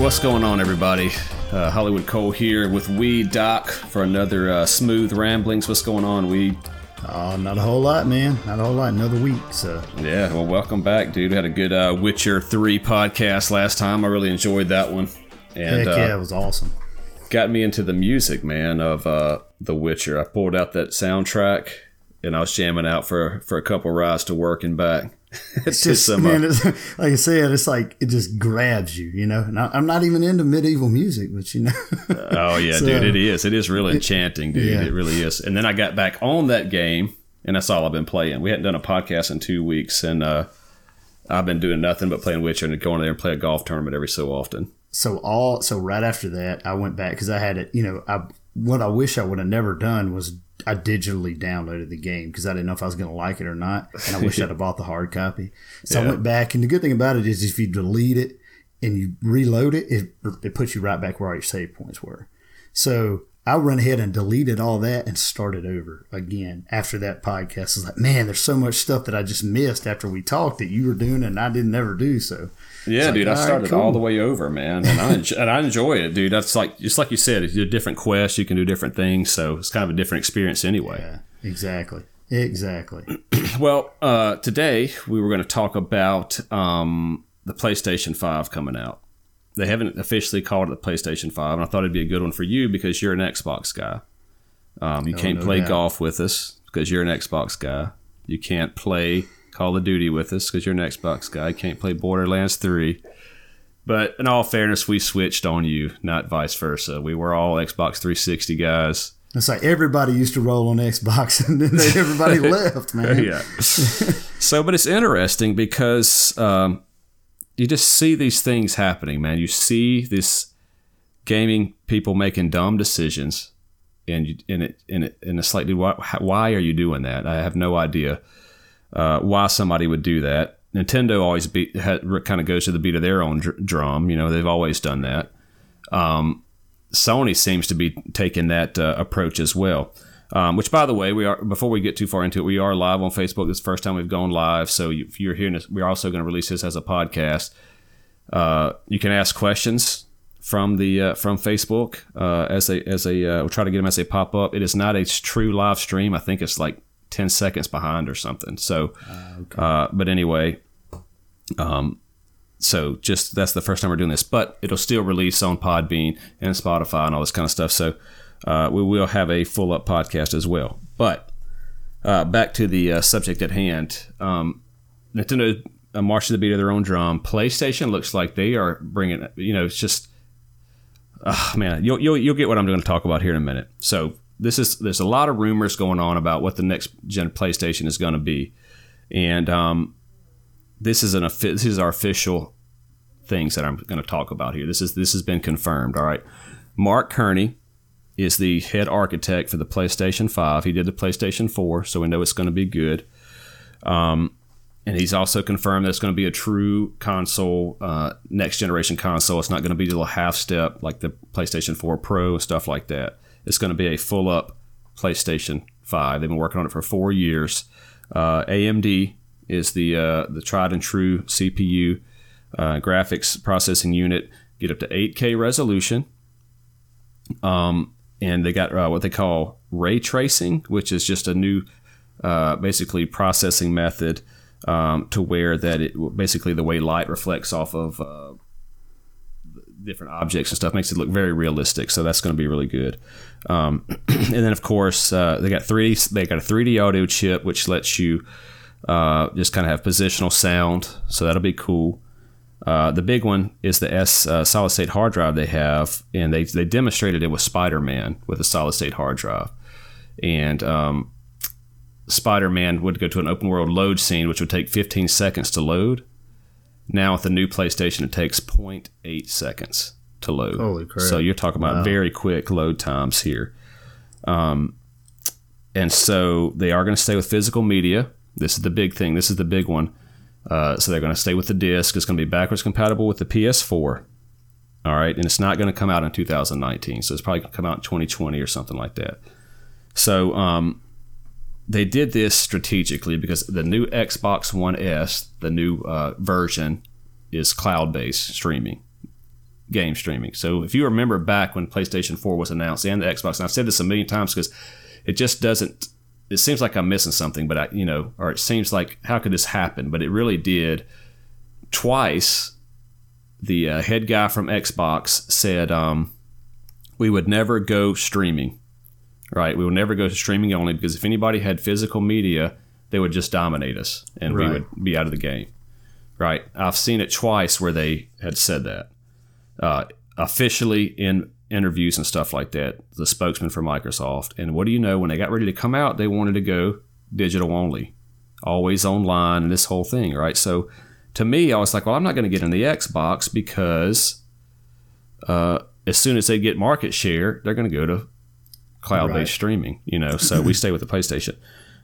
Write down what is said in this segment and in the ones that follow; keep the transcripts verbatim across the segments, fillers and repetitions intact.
What's going on, everybody? Uh, Hollywood Cole here with Wee Doc for another uh, Smooth Ramblings. What's going on, Wee? Oh, not a whole lot, man. Not a whole lot. Another week, so. Yeah, well, welcome back, dude. We had a good uh, Witcher three podcast last time. I really enjoyed that one. And, Heck yeah, uh, it was awesome. Got me into the music, man, of uh, The Witcher. I pulled out that soundtrack, and I was jamming out for, for a couple rides to work and back. It's just, some, man, it's, like I said, it's like it just grabs you, you know. And I, I'm not even into medieval music, but you know. Oh yeah, so, dude, it is. It is really enchanting, dude. Yeah. It really is. And then I got back on that game, and that's all I've been playing. We hadn't done a podcast in two weeks, and uh, I've been doing nothing but playing Witcher and going there and play a golf tournament every so often. So all so right after that, I went back because I had it. You know, I what I wish I would have never done was. I digitally downloaded the game because I didn't know if I was going to like it or not, and I wish I'd have bought the hard copy. So yeah. I went back, and the good thing about it is if you delete it and you reload it, it, it puts you right back where all your save points were. So I went ahead and deleted all that and started over again after that podcast. I was like, man, there's so much stuff that I just missed after we talked that you were doing and I didn't ever do so. Yeah, like, dude, I started right, cool. all the way over, man, and I enjoy, and I enjoy it, dude. That's like just like you said, if you do different quests, you can do different things, so it's kind of a different experience anyway. Yeah, exactly, exactly. Well, uh, today we were going to talk about um, the PlayStation five coming out. They haven't officially called it the PlayStation five, and I thought it'd be a good one for you because you're an Xbox guy. Um, you oh, can't no play doubt. golf with us because you're an Xbox guy. You can't play Call of Duty with us because you're an Xbox guy. Can't play Borderlands three. But in all fairness, we switched on you, not vice versa. We were all Xbox three sixty guys. It's like everybody used to roll on Xbox and then everybody left, man. Yeah. So, but it's interesting because um, you just see these things happening, man. You see this gaming people making dumb decisions, and you, and it and it and it's like, dude, why, why are you doing that? I have no idea. Uh, why somebody would do that. Nintendo always beat, ha, kind of goes to the beat of their own dr- drum. You know, they've always done that. Um, Sony seems to be taking that uh, approach as well. Um, which, by the way, we are before we get too far into it, we are live on Facebook. It's the first time we've gone live. So if you're hearing this, we're also going to release this as a podcast. Uh, you can ask questions from the uh, from Facebook uh, as they as they uh, we'll try to get them as they pop up. It is not a true live stream. I think it's like ten seconds behind or something. So, uh, okay. uh, but anyway, um, so just that's the first time we're doing this, but it'll still release on Podbean and Spotify and all this kind of stuff. So uh, we will have a full up podcast as well. But uh, back to the uh, subject at hand, um, Nintendo uh, marching the beat of their own drum. PlayStation looks like they are bringing, you know, it's just, oh, man, you'll, you'll, you'll get what I'm going to talk about here in a minute. So, This is there's a lot of rumors going on about what the next gen PlayStation is going to be, and um, this is an this is our official things that I'm going to talk about here. This is this has been confirmed. All right, Mark Cerny is the head architect for the PlayStation five. He did the PlayStation four, so we know it's going to be good. Um, and he's also confirmed that it's going to be a true console, uh, next generation console. It's not going to be a little half step like the PlayStation four Pro and stuff like that. It's going to be a full-up PlayStation five. They've been working on it for four years. Uh, A M D is the uh, the tried-and-true C P U uh, graphics processing unit. Get up to eight K resolution. Um, and they got uh, what they call ray tracing, which is just a new, uh, basically, processing method um, to where that it basically the way light reflects off of uh, different objects and stuff makes it look very realistic. So that's going to be really good. Um, and then of course uh, they got three D. They got a three D audio chip, which lets you uh, just kind of have positional sound. So that'll be cool. Uh, the big one is the S uh, solid state hard drive they have, and they they demonstrated it with Spider-Man with a solid state hard drive. And um, Spider-Man would go to an open world load scene, which would take fifteen seconds to load. Now with the new PlayStation, it takes zero point eight seconds to load. Holy crap. So you're talking about wow. very quick load times here. Um, and so they are going to stay with physical media. This is the big thing. This is the big one. Uh, so they're going to stay with the disc. It's going to be backwards compatible with the P S four. All right. And it's not going to come out in two thousand nineteen. So it's probably going to come out in twenty twenty or something like that. So um, they did this strategically because the new Xbox One S, the new uh, version, is cloud-based streaming. game streaming. So if you remember back when PlayStation four was announced and the Xbox, and I've said this a million times because it just doesn't, it seems like I'm missing something, but I, you know, or it seems like how could this happen? But it really did. Twice, the uh, head guy from Xbox said, um, we would never go streaming, right? We would never go to streaming only because if anybody had physical media, they would just dominate us and right. we would be out of the game, right? I've seen it twice where they had said that uh, officially in interviews and stuff like that, the spokesman for Microsoft. And what do you know, when they got ready to come out, they wanted to go digital only, always online and this whole thing, right? So to me, I was like, well, I'm not going to get in the Xbox because uh, as soon as they get market share, they're going to go to cloud-based right. streaming, you know, so we stay with the PlayStation.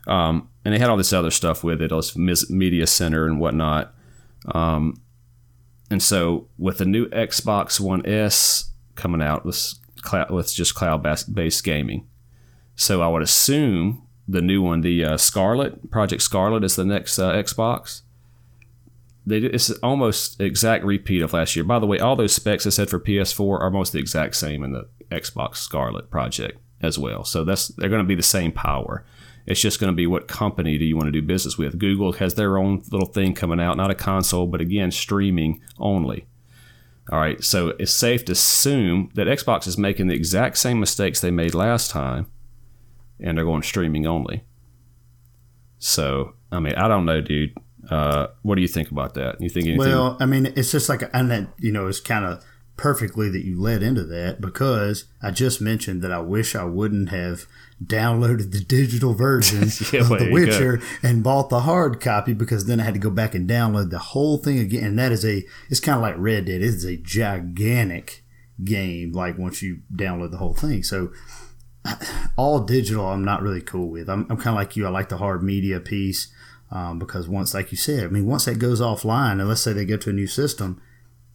Um, and they had all this other stuff with it, all this media center and whatnot. Um, and so with the new Xbox One S coming out with, cloud, with just cloud-based gaming. So I would assume the new one, the uh, Scarlet, Project Scarlet is the next uh, Xbox. They, it's almost exact repeat of last year. By the way, all those specs I said for P S four are almost the exact same in the Xbox Scarlet project as well. So that's they're going to be the same power. It's just going to be what company do you want to do business with. Google has their own little thing coming out, not a console, but again, streaming only. All right, so it's safe to assume that Xbox is making the exact same mistakes they made last time, and they're going streaming only. So, I mean, I don't know, dude. Uh, what do you think about that? You think anything? Well, I mean, it's just like, and that, you know, it's kind of perfectly that you led into that because I just mentioned that I wish I wouldn't have downloaded the digital version yeah, of The Witcher and bought the hard copy because then I had to go back and download the whole thing again. And that is a, it's kind of like Red Dead. It is a gigantic game, like once you download the whole thing. So all digital, I'm not really cool with. I'm, I'm kind of like you. I like the hard media piece. Um, because once, like you said, I mean, once that goes offline, and let's say they go to a new system,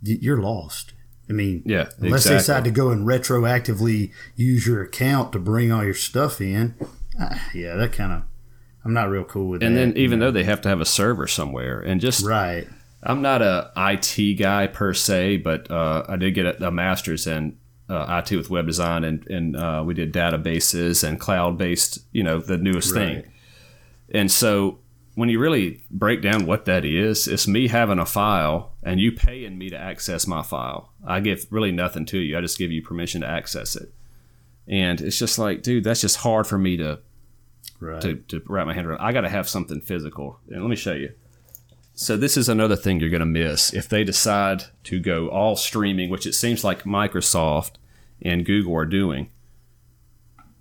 you're lost. I mean, yeah, unless exactly. they decide to go and retroactively use your account to bring all your stuff in, uh, yeah, that kind of, I'm not real cool with and that. And then even know. though they have to have a server somewhere, and just right, I'm not a I T guy per se, but uh, I did get a, a master's in uh, I T with web design, and and uh, we did databases and cloud based, you know, the newest right. thing, and so. When you really break down what that is, it's me having a file and you paying me to access my file. I give really nothing to you. I just give you permission to access it. And it's just like, dude, that's just hard for me to right. to, to wrap my hand around. I got to have something physical. And let me show you. So this is another thing you're going to miss. If they decide to go all streaming, which it seems like Microsoft and Google are doing,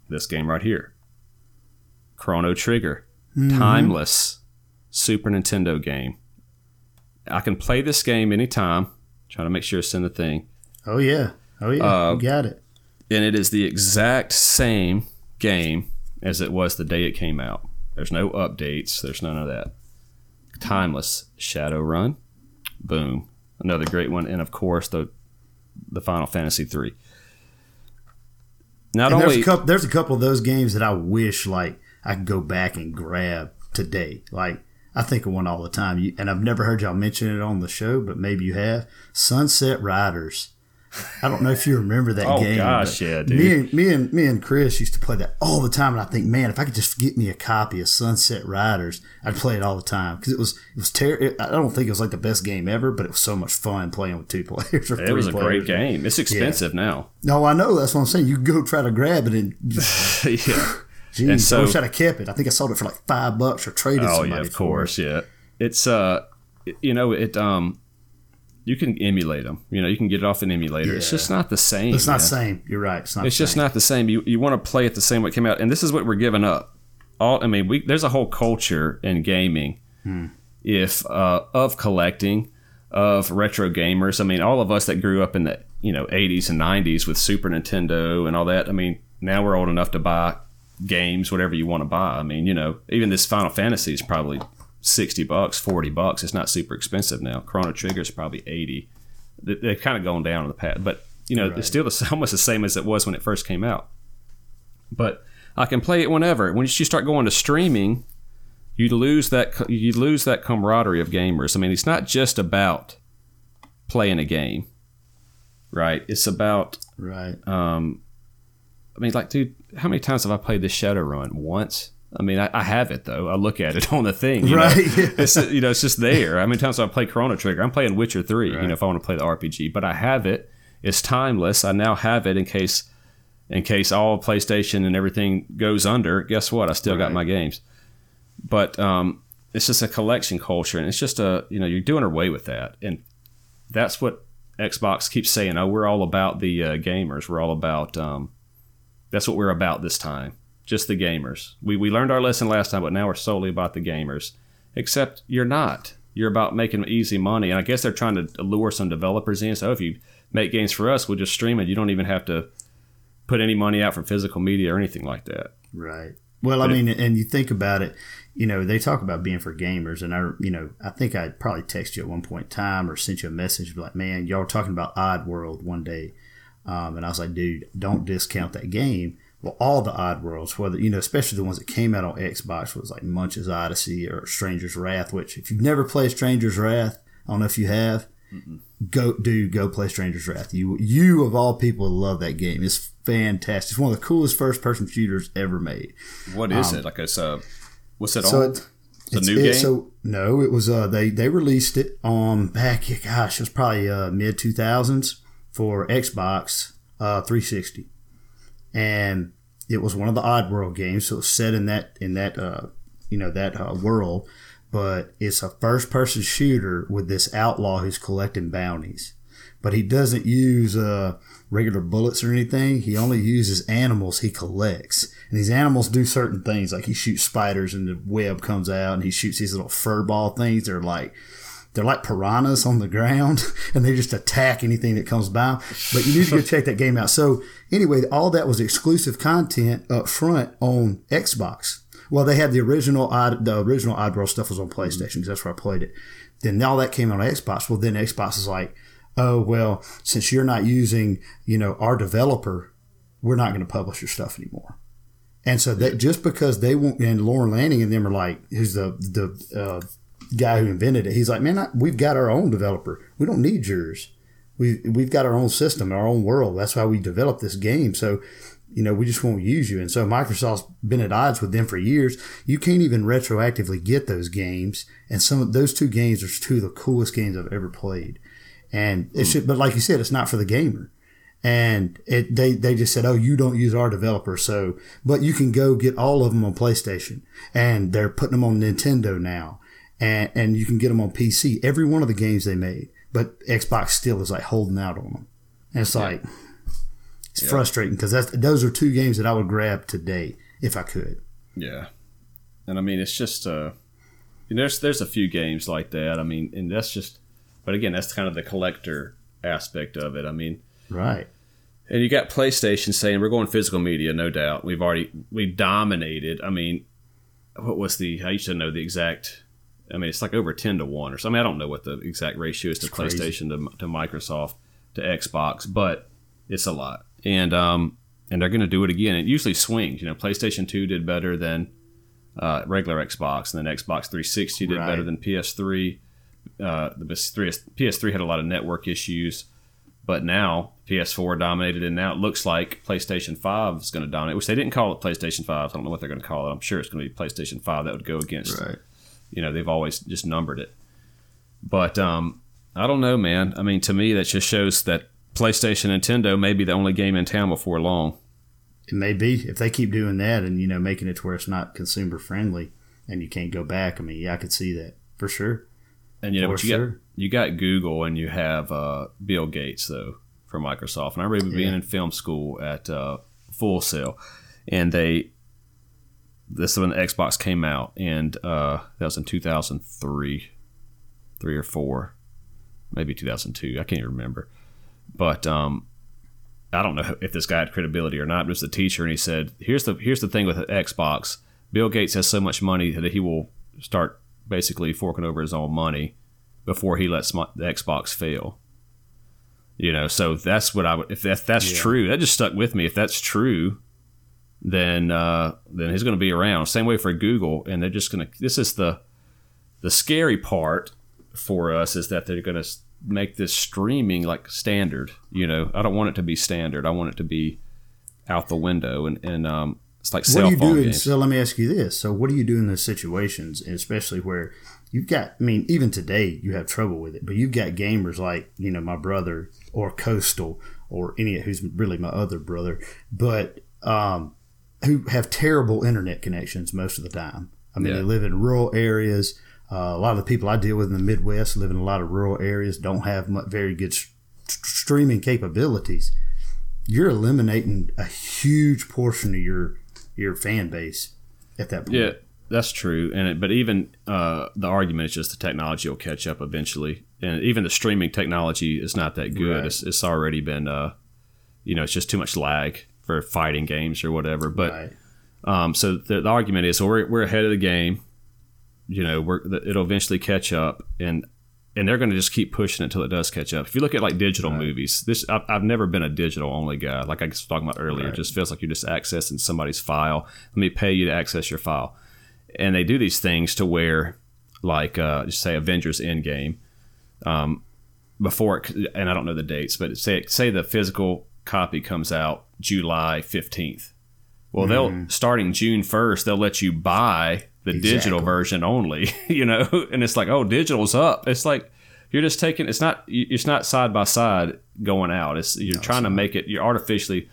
this game right here, Chrono Trigger, mm-hmm. timeless. Super Nintendo game. I can play this game anytime. I'm trying to make sure it's in the thing. Oh, yeah. Oh, yeah. Uh, you got it. And it is the exact same game as it was the day it came out. There's no updates. There's none of that. Timeless. Shadowrun. Boom. Another great one. And, of course, the the Final Fantasy three. Not and only... There's a, couple, there's a couple of those games that I wish, like, I could go back and grab today. Like, I think of one all the time, you, and I've never heard y'all mention it on the show, but maybe you have. Sunset Riders. I don't know if you remember that oh, game. Oh, gosh, yeah, dude. Me and, me, and, me and Chris used to play that all the time, and I think, man, if I could just get me a copy of Sunset Riders, I'd play it all the time. Because it was, it was ter- I don't think it was like the best game ever, but it was so much fun playing with two players or three players. It was a players. great game. It's expensive yeah. now. No, I know. That's what I'm saying. You go try to grab it and just, yeah. Jeez, and so, I wish I'd have kept it. I think I sold it for like five bucks or traded oh, somebody. Oh yeah, of course, it. yeah. It's uh, you know, it um, you can emulate them. You know, you can get it off an emulator. Yeah. It's just not the same. It's not the same. You're right. It's not. It's the just same. not the same. You you want to play it the same way it came out, and this is what we're giving up. All I mean, we there's a whole culture in gaming, hmm. if uh, of collecting, of retro gamers. I mean, all of us that grew up in the you know eighties and nineties with Super Nintendo and all that. I mean, now we're old enough to buy. Games, whatever you want to buy. I mean, you know, even this Final Fantasy is probably sixty bucks, forty bucks. It's not super expensive now. Chrono Trigger is probably eighty. They've kind of gone down in the past, but you know, right. it's still the, almost the same as it was when it first came out. But I can play it whenever. When you start going to streaming, you lose that you lose that camaraderie of gamers. I mean, it's not just about playing a game. right? It's about right. Um, I mean, like, dude, how many times have I played this Shadowrun? Once. I mean, I, I have it though. I look at it on the thing, you right? Know? It's you know, it's just there. How many times do I play Chrono Trigger? I'm playing Witcher three. Right. You know, if I want to play the R P G, but I have it. It's timeless. I now have it in case, in case all PlayStation and everything goes under. Guess what? I still right. got my games. But um, it's just a collection culture, and it's just a you know you're doing away with that, and that's what Xbox keeps saying. Oh, we're all about the uh, gamers. We're all about. Um, that's what we're about this time. Just the gamers. We we learned our lesson last time, but now we're solely about the gamers. Except you're not. You're about making easy money. And I guess they're trying to lure some developers in. So if you make games for us, we'll just stream it. You don't even have to put any money out for physical media or anything like that. Right. Well, but I mean, if, and you think about it, you know, they talk about being for gamers. And, I, you know, I think I probably texted you at one point in time or sent you a message like, man, y'all were talking about Oddworld one day. Um, and I was like, dude, don't discount that game. Well, all the Oddworlds, whether you know, especially the ones that came out on Xbox, was like Munch's Odyssey or Stranger's Wrath. Which, if you've never played Stranger's Wrath, I don't know if you have. Mm-mm. Go do go play Stranger's Wrath. You you of all people love that game. It's fantastic. It's one of the coolest first person shooters ever made. What is um, it? Like it's uh, what's it so on? It, it's a new it, game. So no, it was uh they they released it on um, back gosh it was probably uh, mid two thousands for Xbox uh, three sixty. And it was one of the Oddworld games, so it was set in that in that uh, you know that uh, world. But it's a first-person shooter with this outlaw who's collecting bounties, but he doesn't use uh, regular bullets or anything. He only uses animals he collects, and these animals do certain things. Like he shoots spiders, and the web comes out, and he shoots these little furball things. They're like they're like piranhas on the ground, and they just attack anything that comes by. But you need to go check that game out. So anyway, all that was exclusive content up front on Xbox. Well, they had the original the original Oddworld stuff was on PlayStation because that's where I played it. Then all that came on Xbox. Well, then Xbox is like, oh, well, since you're not using, you know, our developer, we're not going to publish your stuff anymore. And so that just because they won't, and Lorne Lanning and them are like, who's the the uh, guy who invented it, he's like, man, I, we've got our own developer. We don't need yours. We, we've got our own system, our own world. That's why we developed this game. So, you know, we just won't use you. And so Microsoft's been at odds with them for years. You can't even retroactively get those games. And some of those two games are two of the coolest games I've ever played. And it should, but like you said, it's not for the gamer. And it, they, they just said, oh, you don't use our developer. So, but you can go get all of them on PlayStation, and they're putting them on Nintendo now. And, and you can get them on P C, every one of the games they made. But Xbox still is like holding out on them. And it's like, yeah. it's yeah. frustrating because that's those are two games that I would grab today if I could. Yeah. And I mean, it's just, uh, and there's, there's a few games like that. I mean, and that's just, but again, that's kind of the collector aspect of it. I mean, right. And you got PlayStation saying, we're going physical media, no doubt. We've already, we dominated. I mean, what was the, I used to know the exact. I mean, it's like over ten to one or something. I mean, I don't know what the exact ratio is to it's PlayStation to, to Microsoft to Xbox, but it's a lot. And um, and they're going to do it again. It usually swings. You know, PlayStation two did better than uh, regular Xbox, and then Xbox three sixty did right. better than P S three. Uh, the P S three had a lot of network issues, but now P S four dominated, and now it looks like PlayStation five is going to dominate, which they didn't call it PlayStation five. I don't know what they're going to call it. I'm sure it's going to be PlayStation five. That would go against right. You know, they've always just numbered it. But um, I don't know, man. I mean, to me, that just shows that PlayStation, Nintendo may be the only game in town before long. It may be. If they keep doing that and, you know, making it to where it's not consumer friendly and you can't go back, I mean, yeah, I could see that for sure. And, you know, but you, sure. got, you got Google and you have uh, Bill Gates, though, from Microsoft. And I remember being yeah. in film school at uh, Full Sail, and they... This is when the Xbox came out, and uh, that was in two thousand three, three or four, maybe two thousand two. I can't even remember. But um, I don't know if this guy had credibility or not. But it was the teacher, and he said, here's the here's the thing with the Xbox. Bill Gates has so much money that he will start basically forking over his own money before he lets the Xbox fail. You know, so that's what I would – if that, that's yeah. true, that just stuck with me. If that's true – then uh, then he's going to be around. Same way for Google, and they're just going to... This is the the scary part for us, is that they're going to make this streaming like standard. You know, I don't want it to be standard. I want it to be out the window. And, and um, it's like cell phone games. What do you do? So let me ask you this. So what do you do in those situations, especially where you've got, I mean, even today you have trouble with it, but you've got gamers like, you know, my brother or Coastal or any who's really my other brother, but um, who have terrible internet connections most of the time. I mean, yeah. They live in rural areas. Uh, a lot of the people I deal with in the Midwest live in a lot of rural areas, don't have much, very good st- streaming capabilities. You're eliminating a huge portion of your your fan base at that point. Yeah, that's true. And it, but even uh, the argument is just the technology will catch up eventually, and even the streaming technology is not that good. Right. It's, it's already been, uh, you know, it's just too much lag for fighting games or whatever. But right. um, so the, the argument is, so we're we're ahead of the game. You know, we're, it'll eventually catch up, and and they're going to just keep pushing it until it does catch up. If you look at like digital right. movies, this I've, I've never been a digital only guy. Like I was talking about earlier, right. It just feels like you're just accessing somebody's file. Let me pay you to access your file, and they do these things to where, like, uh, just say Avengers Endgame, um, before it, and I don't know the dates, but say say the physical copy comes out July fifteenth. Well, mm-hmm. they'll starting June first, they'll let you buy the exactly. digital version only, you know, and it's like, oh, digital's up. It's like you're just taking. It's not. It's not side by side going out. It's you're no, trying it's to make it. You're artificially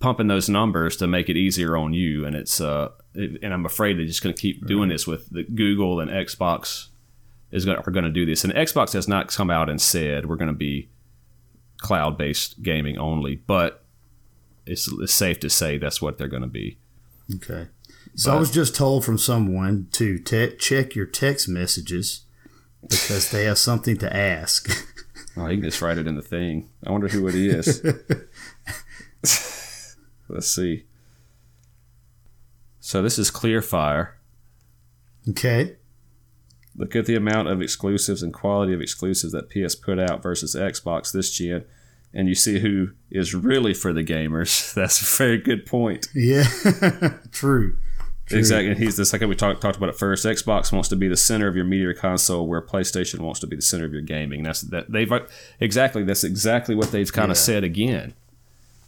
pumping those numbers to make it easier on you, and it's. Uh, it, and I'm afraid they're just going to keep right. doing this with the Google and Xbox is going are going to do this, and Xbox has not come out and said we're going to be cloud based gaming only, but it's, it's safe to say that's what they're going to be. Okay. So but. I was just told from someone to te- check your text messages because they have something to ask. Oh, you can just write it in the thing. I wonder who it is. Let's see. So this is Clearfire. Okay. Look at the amount of exclusives and quality of exclusives that P S put out versus Xbox this gen. And you see who is really for the gamers. That's a very good point. Yeah, true. True. Exactly, and he's the second we talk, talked about it first. Xbox wants to be the center of your media console, where PlayStation wants to be the center of your gaming. That's that they've exactly that's exactly what they've kind yeah. of said again,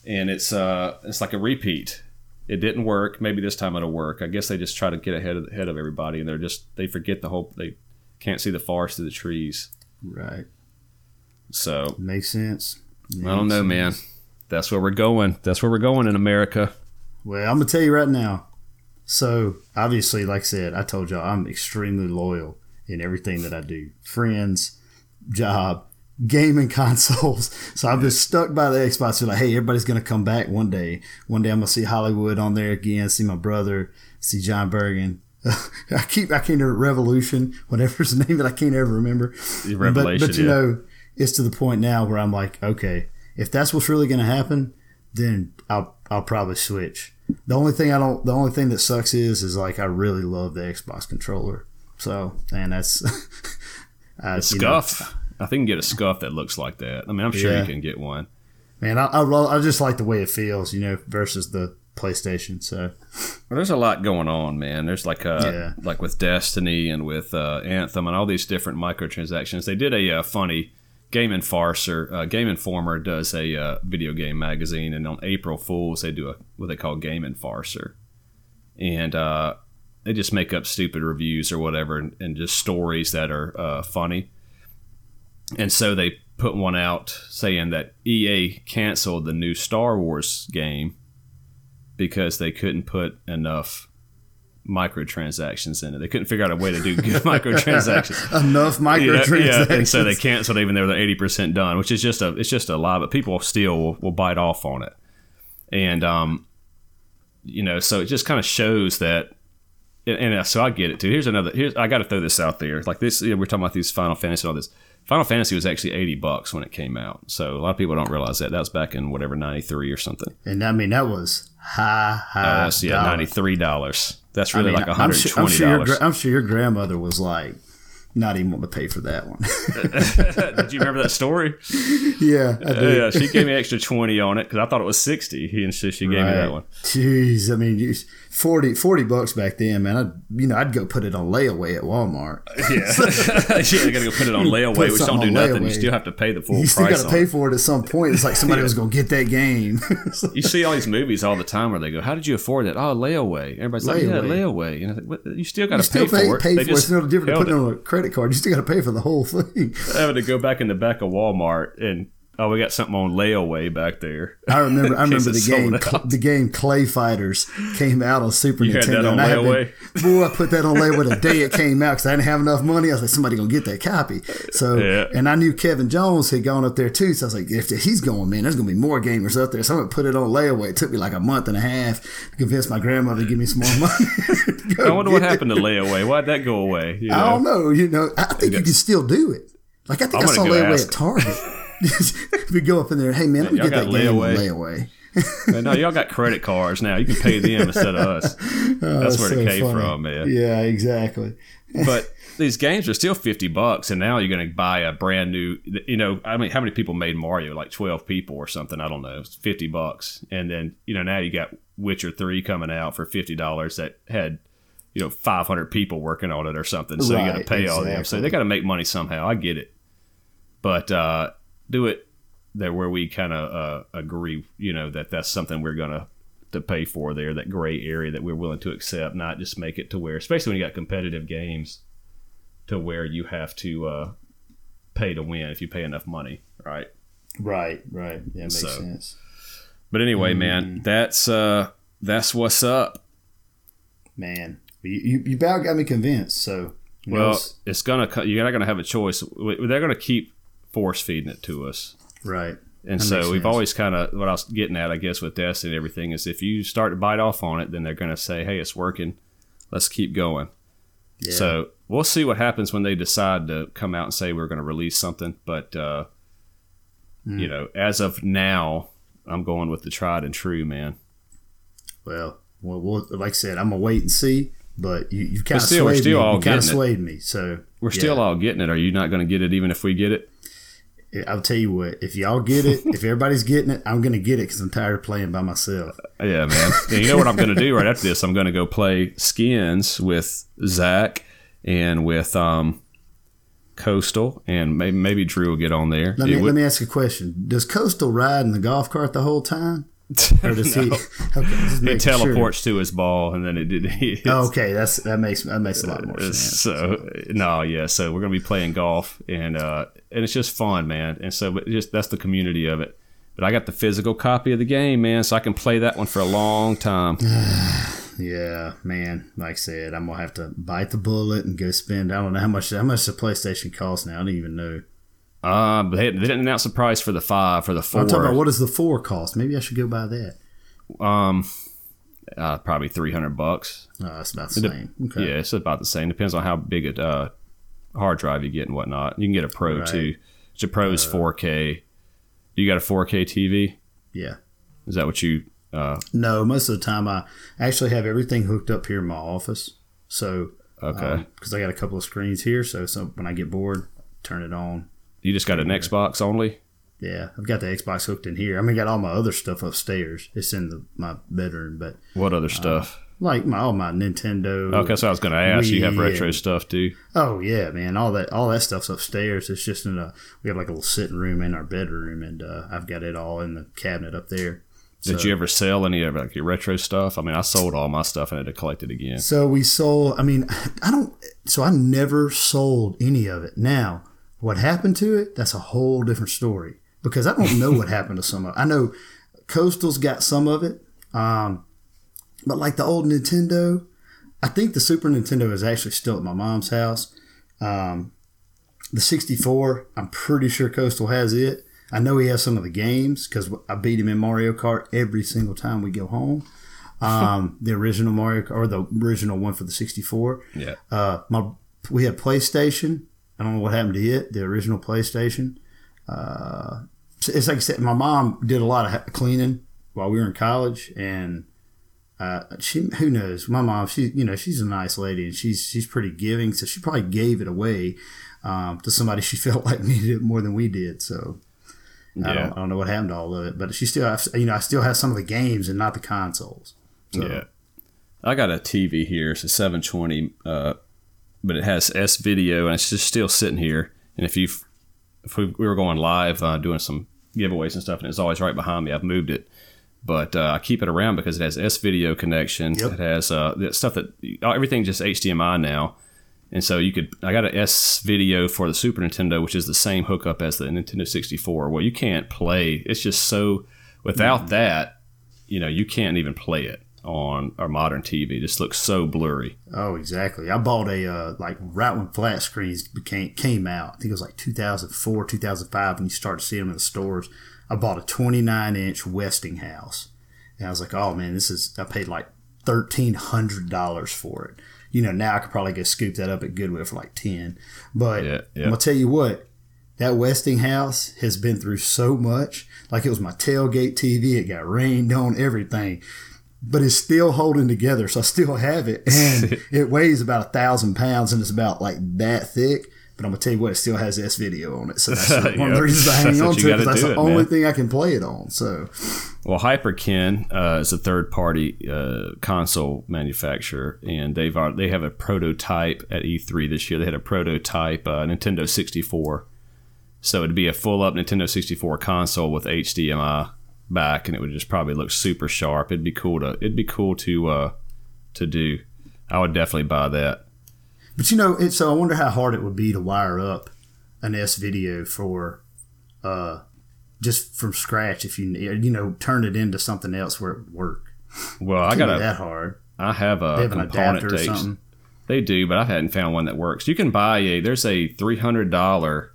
and it's uh it's like a repeat. It didn't work. Maybe this time it'll work. I guess they just try to get ahead of ahead of everybody, and they're just they forget the whole they can't see the forest through the trees. Right. So makes sense. Makes I don't know, sense. man. That's where we're going. That's where we're going in America. Well, I'm gonna tell you right now. So, obviously, like I said, I told y'all I'm extremely loyal in everything that I do. Friends, job, gaming consoles. So, I've been stuck by the Xbox. So like, hey, everybody's going to come back one day. One day, I'm going to see Hollywood on there again, see my brother, see John Bergen. I keep, I can't remember, Revolution, whatever's the name that I can't ever remember. Revelation, but, but, you yeah. know, it's to the point now where I'm like, okay, if that's what's really going to happen, then I'll I'll probably switch. The only thing I don't, the only thing that sucks is, is like I really love the Xbox controller. So, and that's I, a scuff. Know. I think you can get a scuff that looks like that. I mean, I'm sure yeah. you can get one. Man, I, I I just like the way it feels, you know, versus the PlayStation. So, well, there's a lot going on, man. There's like a, yeah. like with Destiny and with uh, Anthem and all these different microtransactions. They did a uh, funny. Game Infarcer, uh, Game Informer does a uh, video game magazine, and on April Fools, they do a what they call Game Infarcer. And uh, they just make up stupid reviews or whatever and, and just stories that are uh, funny. And so they put one out saying that E A canceled the new Star Wars game because they couldn't put enough microtransactions in it. They couldn't figure out a way to do good microtransactions. Enough microtransactions. Yeah, yeah, and so they canceled even though they're eighty percent done, which is just a it's just a lie, but people still will, will bite off on it. And um you know, so it just kind of shows that and, and so I get it too. Here's another here's I got to throw this out there. Like this you know, we're talking about these Final Fantasy and all this. Final Fantasy was actually eighty bucks when it came out. So a lot of people don't realize that. That was back in whatever ninety-three or something. And I mean that was high high uh, so yeah, ninety-three dollars. That's really I mean, like one hundred twenty dollars. I'm sure, I'm, sure your, I'm sure your grandmother was like, not even want to pay for that one. Did you remember that story? Yeah, I do. Yeah, she gave me an extra twenty on it because I thought it was sixty, and so she gave right. me that one. Jeez, I mean, forty, forty bucks back then, man. I'd, you know, I'd go put it on layaway at Walmart. Yeah, yeah, I gotta go put it on layaway, which don't do nothing. Layaway. You still have to pay the full price. You still price gotta pay it. for it at some point. It's like somebody yeah. was gonna get that game. You see all these movies all the time where they go, "How did you afford that?" Oh, layaway. Everybody's layaway. like, "Yeah, layaway." You know, you still gotta you still pay, pay for it. Pay they for it. It's no different than putting it on a credit. card. You still got to pay for the whole thing. I had to go back in the back of Walmart and oh, we got something on layaway back there. I remember. I remember the game. Cl- the game Clay Fighters came out on Super you Nintendo. Had that on and layaway. I been, boy, I put that on layaway the day it came out because I didn't have enough money. I was like, somebody gonna get that copy. So, yeah. and I knew Kevin Jones had gone up there too. So I was like, if he's going, man, there's gonna be more gamers up there. So I'm gonna put it on layaway. It took me like a month and a half to convince my grandmother to give me some more money. I wonder what happened it. to layaway. Why'd that go away? You know? I don't know. You know, I think you can still do it. Like I think I'm I saw layaway ask. at Target. We go up in there. Hey man, let me get that layaway. layaway. Man, no, y'all got credit cards now. You can pay them instead of us. Oh, that's, that's where so it came funny. from, man. Yeah, exactly. But these games are still fifty bucks, and now you're going to buy a brand new. You know, I mean, how many people made Mario? Like twelve people or something. I don't know. It's fifty bucks, and then you know now you got Witcher three coming out for fifty dollars that had you know five hundred people working on it or something. So right, you got to pay exactly. all them. So they got to make money somehow. I get it, but. uh Do it there where we kind of uh, agree, you know, that that's something we're going to to pay for there, that gray area that we're willing to accept, not just make it to where, especially when you got competitive games, to where you have to uh, pay to win if you pay enough money, right? Right, right. Yeah, makes so, sense. But anyway, mm. man, that's uh, that's what's up. Man, you, you, you about got me convinced, so. Well, knows. it's going to, you're not going to have a choice. They're going to keep force feeding it to us, right? And that so we've sense. always kind of what I was getting at, I guess, with Destiny and everything is if you start to bite off on it, then they're going to say, "Hey, it's working. Let's keep going." Yeah. So we'll see what happens when they decide to come out and say we're going to release something. But uh, mm. you know, as of now, I'm going with the tried and true, man. Well, well, we'll like I said, I'm gonna wait and see. But you, you kind of swayed, still me. All you kinda swayed me. So we're yeah. still all getting it. Are you not going to get it even if we get it? I'll tell you what, if y'all get it, if everybody's getting it, I'm going to get it because I'm tired of playing by myself. Yeah, man. And you know what I'm going to do right after this? I'm going to go play Skins with Zach and with um, Coastal, and maybe, maybe Drew will get on there. Let me, would, let me ask you a question. Does Coastal ride in the golf cart the whole time? Or does no. he? Okay, he teleports sure. to his ball, and then it did. Oh, okay, that's that makes that makes a lot more sense. So, so. no, yeah. So we're gonna be playing golf, and uh, and it's just fun, man. And so, but just that's the community of it. But I got the physical copy of the game, man, so I can play that one for a long time. Yeah, man. Like I said, I'm gonna have to bite the bullet and go spend. I don't know how much how much the PlayStation costs now. I don't even know. Uh, but they didn't announce the price for the five, for the four. I'm talking about what does the four cost? Maybe I should go buy that. Um, uh, probably three hundred bucks. Oh, that's about the same. Okay. Yeah, it's about the same. Depends on how big a uh, hard drive you get and whatnot. You can get a Pro right. too. It's a Pro's four uh, K. You got a four K T V? Yeah. Is that what you? Uh, no, most of the time I actually have everything hooked up here in my office. So okay, because um, I got a couple of screens here. So so when I get bored, turn it on. You just got an Xbox only? Yeah, I've got the Xbox hooked in here. I mean, I got all my other stuff upstairs. It's in the, my bedroom. But what other stuff? Uh, like my all my Nintendo. Okay, so I was going to ask. Wii, you have retro and, stuff too? Oh yeah, man. All that all that stuff's upstairs. It's just in a we have like a little sitting room in our bedroom, and uh, I've got it all in the cabinet up there. Did so, you ever sell any of like your retro stuff? I mean, I sold all my stuff and had to collect it again. So we sold. I mean, I don't. So I never sold any of it now. What happened to it, that's a whole different story because I don't know what happened to some of it. I know Coastal's got some of it, um, but like the old Nintendo, I think the Super Nintendo is actually still at my mom's house. Um, the sixty-four, I'm pretty sure Coastal has it. I know he has some of the games because I beat him in Mario Kart every single time we go home. Um, the original Mario Kart, or the original one for the sixty-four. Yeah. Uh, my we had PlayStation. I don't know what happened to it, the original PlayStation. Uh, it's like I said, my mom did a lot of cleaning while we were in college, and Uh, she, who knows? My mom, she, you know, she's a nice lady and she's she's pretty giving, so she probably gave it away um, to somebody she felt like needed it more than we did. So yeah. I don't, I don't know what happened to all of it, but she still, you know, I still have some of the games and not the consoles. So. Yeah, I got a T V here, it's a seven twenty, uh, but it has S video and it's just still sitting here. And if you, if we, we were going live uh, doing some giveaways and stuff, and it's always right behind me, I've moved it. But uh, I keep it around because it has S-video connection. Yep. It has uh, stuff that everything just H D M I now, and so you could. I got an S-video for the Super Nintendo, which is the same hookup as the Nintendo sixty-four. Well, you can't play. It's just so without mm. that, you know, you can't even play it on our modern T V. It just looks so blurry. Oh, exactly. I bought a uh, like right when flat screens became came out. I think it was like two thousand four, two thousand five, when you started seeing them in the stores. I bought a twenty-nine inch Westinghouse, and I was like, "Oh man, this is." I paid like thirteen hundred dollars for it. You know, now I could probably go scoop that up at Goodwill for like ten. But yeah, yeah. I'm gonna tell you what, that Westinghouse has been through so much. Like it was my tailgate T V; it got rained on, everything, but it's still holding together. So I still have it, and it weighs about a thousand pounds, and it's about like that thick. But I'm going to tell you what, it still has S-video on it. So that's one yep. of the reasons I hang on to it, because that's the it, only man. thing I can play it on. So, well, Hyperkin uh, is a third-party uh, console manufacturer, and they've they have a prototype at E three this year. They had a prototype uh, Nintendo sixty-four. So it'd be a full-up Nintendo sixty-four console with H D M I back, and it would just probably look super sharp. It'd be cool to it'd be cool to uh, to do. I would definitely buy that. But, you know, it, so I wonder how hard it would be to wire up an S-video for uh, just from scratch if you, you know, turn it into something else where it would work. Well, I got a, that hard. I have a component. They, have they do, but I hadn't found one that works. You can buy a, there's a three hundred dollars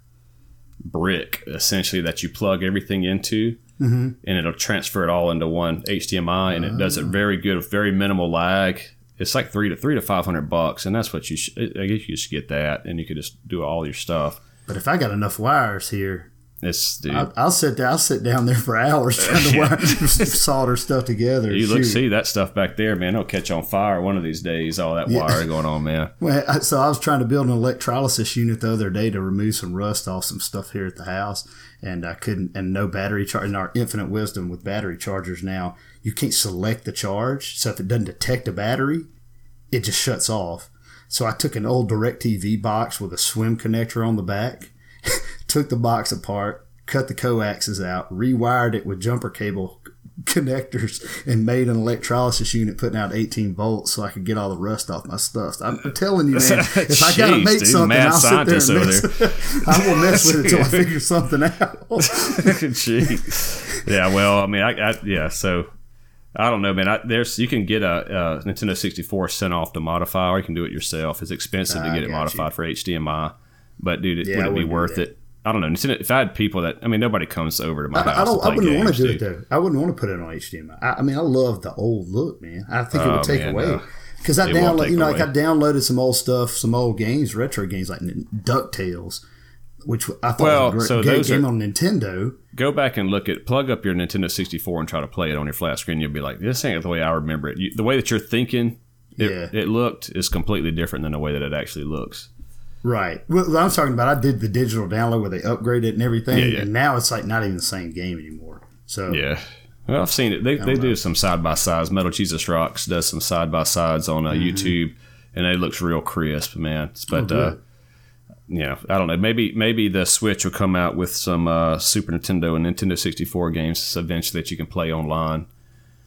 brick, essentially, that you plug everything into, mm-hmm. and it'll transfer it all into one H D M I, and uh, it does it very good with very minimal lag. It's like three to three to five hundred bucks, and that's what you. Sh- I guess you should get that, and you could just do all your stuff. But if I got enough wires here, it's dude. I, I'll sit. I'll sit down there for hours trying to wire, solder stuff together. You look, shoot. See that stuff back there, man. It'll catch on fire one of these days. All that yeah. wire going on, man. Well, I, so I was trying to build an electrolysis unit the other day to remove some rust off some stuff here at the house, and I couldn't. And no battery charge. In our infinite wisdom with battery chargers now. You can't select the charge, so if it doesn't detect a battery, it just shuts off. So I took an old DirecTV box with a SWIM connector on the back, took the box apart, cut the coaxes out, rewired it with jumper cable connectors, and made an electrolysis unit putting out eighteen volts so I could get all the rust off my stuff. So I'm telling you, man, if Jeez, I got to make dude, something, I'll sit there and mess there. I will mess with it until I figure something out. Jeez. Yeah, well, I mean, I, I yeah, so... I don't know, man. I, there's you can get a, a Nintendo sixty-four sent off to modify, or you can do it yourself. It's expensive uh, to get it modified you. for H D M I, but dude, it, yeah, would it be worth it? I don't know. Nintendo, if I had people that, I mean, nobody comes over to my I, house. I, don't, I wouldn't want to do dude. it though. I wouldn't want to put it on H D M I. I, I mean, I love the old look, man. I think it would oh, take man, away because no. I download, you know, away. like I downloaded some old stuff, some old games, retro games like DuckTales, which I thought well, was a great so game, game are, on Nintendo. Go back and look at, plug up your Nintendo sixty-four and try to play it on your flat screen. You'll be like, this ain't the way I remember it. You, the way that you're thinking it, yeah. it looked is completely different than the way that it actually looks. Right. Well, I'm talking about I did the digital download where they upgraded it and everything, yeah, yeah. and now it's like not even the same game anymore. So yeah. Well, I've seen it. They they know. do some side-by-sides. Metal Jesus Rocks does some side-by-sides on uh, mm-hmm. YouTube, and it looks real crisp, man. But oh, uh you know, I don't know. Maybe maybe the Switch will come out with some uh, Super Nintendo and Nintendo sixty-four games eventually that you can play online.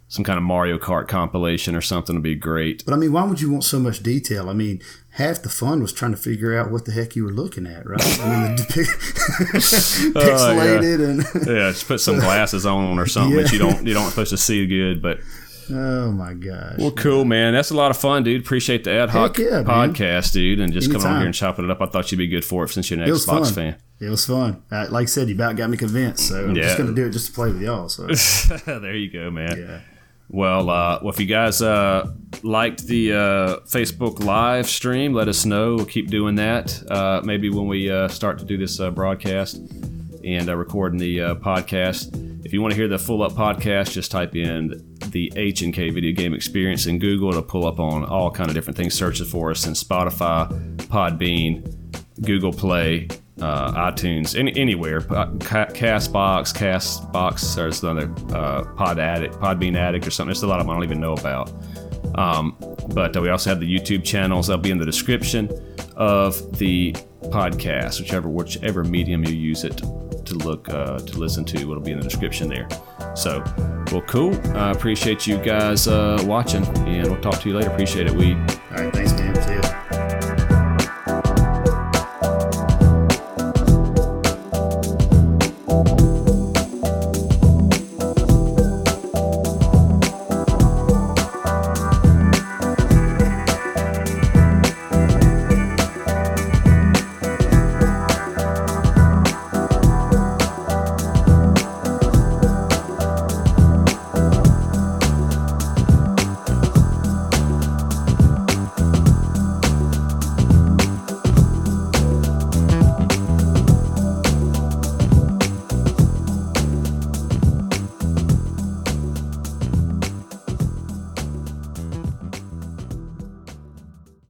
Some kind of Mario Kart compilation or something would be great. But, I mean, why would you want so much detail? I mean, half the fun was trying to figure out what the heck you were looking at, right? I mean, the depi- oh, pixelated. Yeah. and yeah, just put some glasses on or something yeah. that you don't, you don't supposed to see good, but... Oh my gosh! Well, cool, man. That's a lot of fun, dude. Appreciate the ad hoc yeah, podcast, man. dude, and just Anytime. coming on here and chopping it up. I thought you'd be good for it since you're an Xbox fun. fan. It was fun. Uh, like I said, you about got me convinced, so I'm yeah. just going to do it just to play with y'all. So there you go, man. Yeah. Well, uh, well, if you guys uh, liked the uh, Facebook live stream, let us know. We'll keep doing that. Uh, maybe when we uh, start to do this uh, broadcast and uh, recording the uh, podcast. If you want to hear the full up podcast, just type in the H and K Video Game Experience in Google. It'll pull up on all kind of different things, searches for us in Spotify, Podbean, Google Play, uh, iTunes, any, anywhere. Castbox, Castbox, there's another uh, Pod Addict, Podbean Addict or something. There's a lot of them I don't even know about. Um, but we also have the YouTube channels. They'll be in the description of the podcast, whichever whichever medium you use it to look uh, to listen to. It'll be in the description there. So, well, cool. I uh, appreciate you guys uh, watching, and we'll talk to you later. Appreciate it. We. All right. Thanks.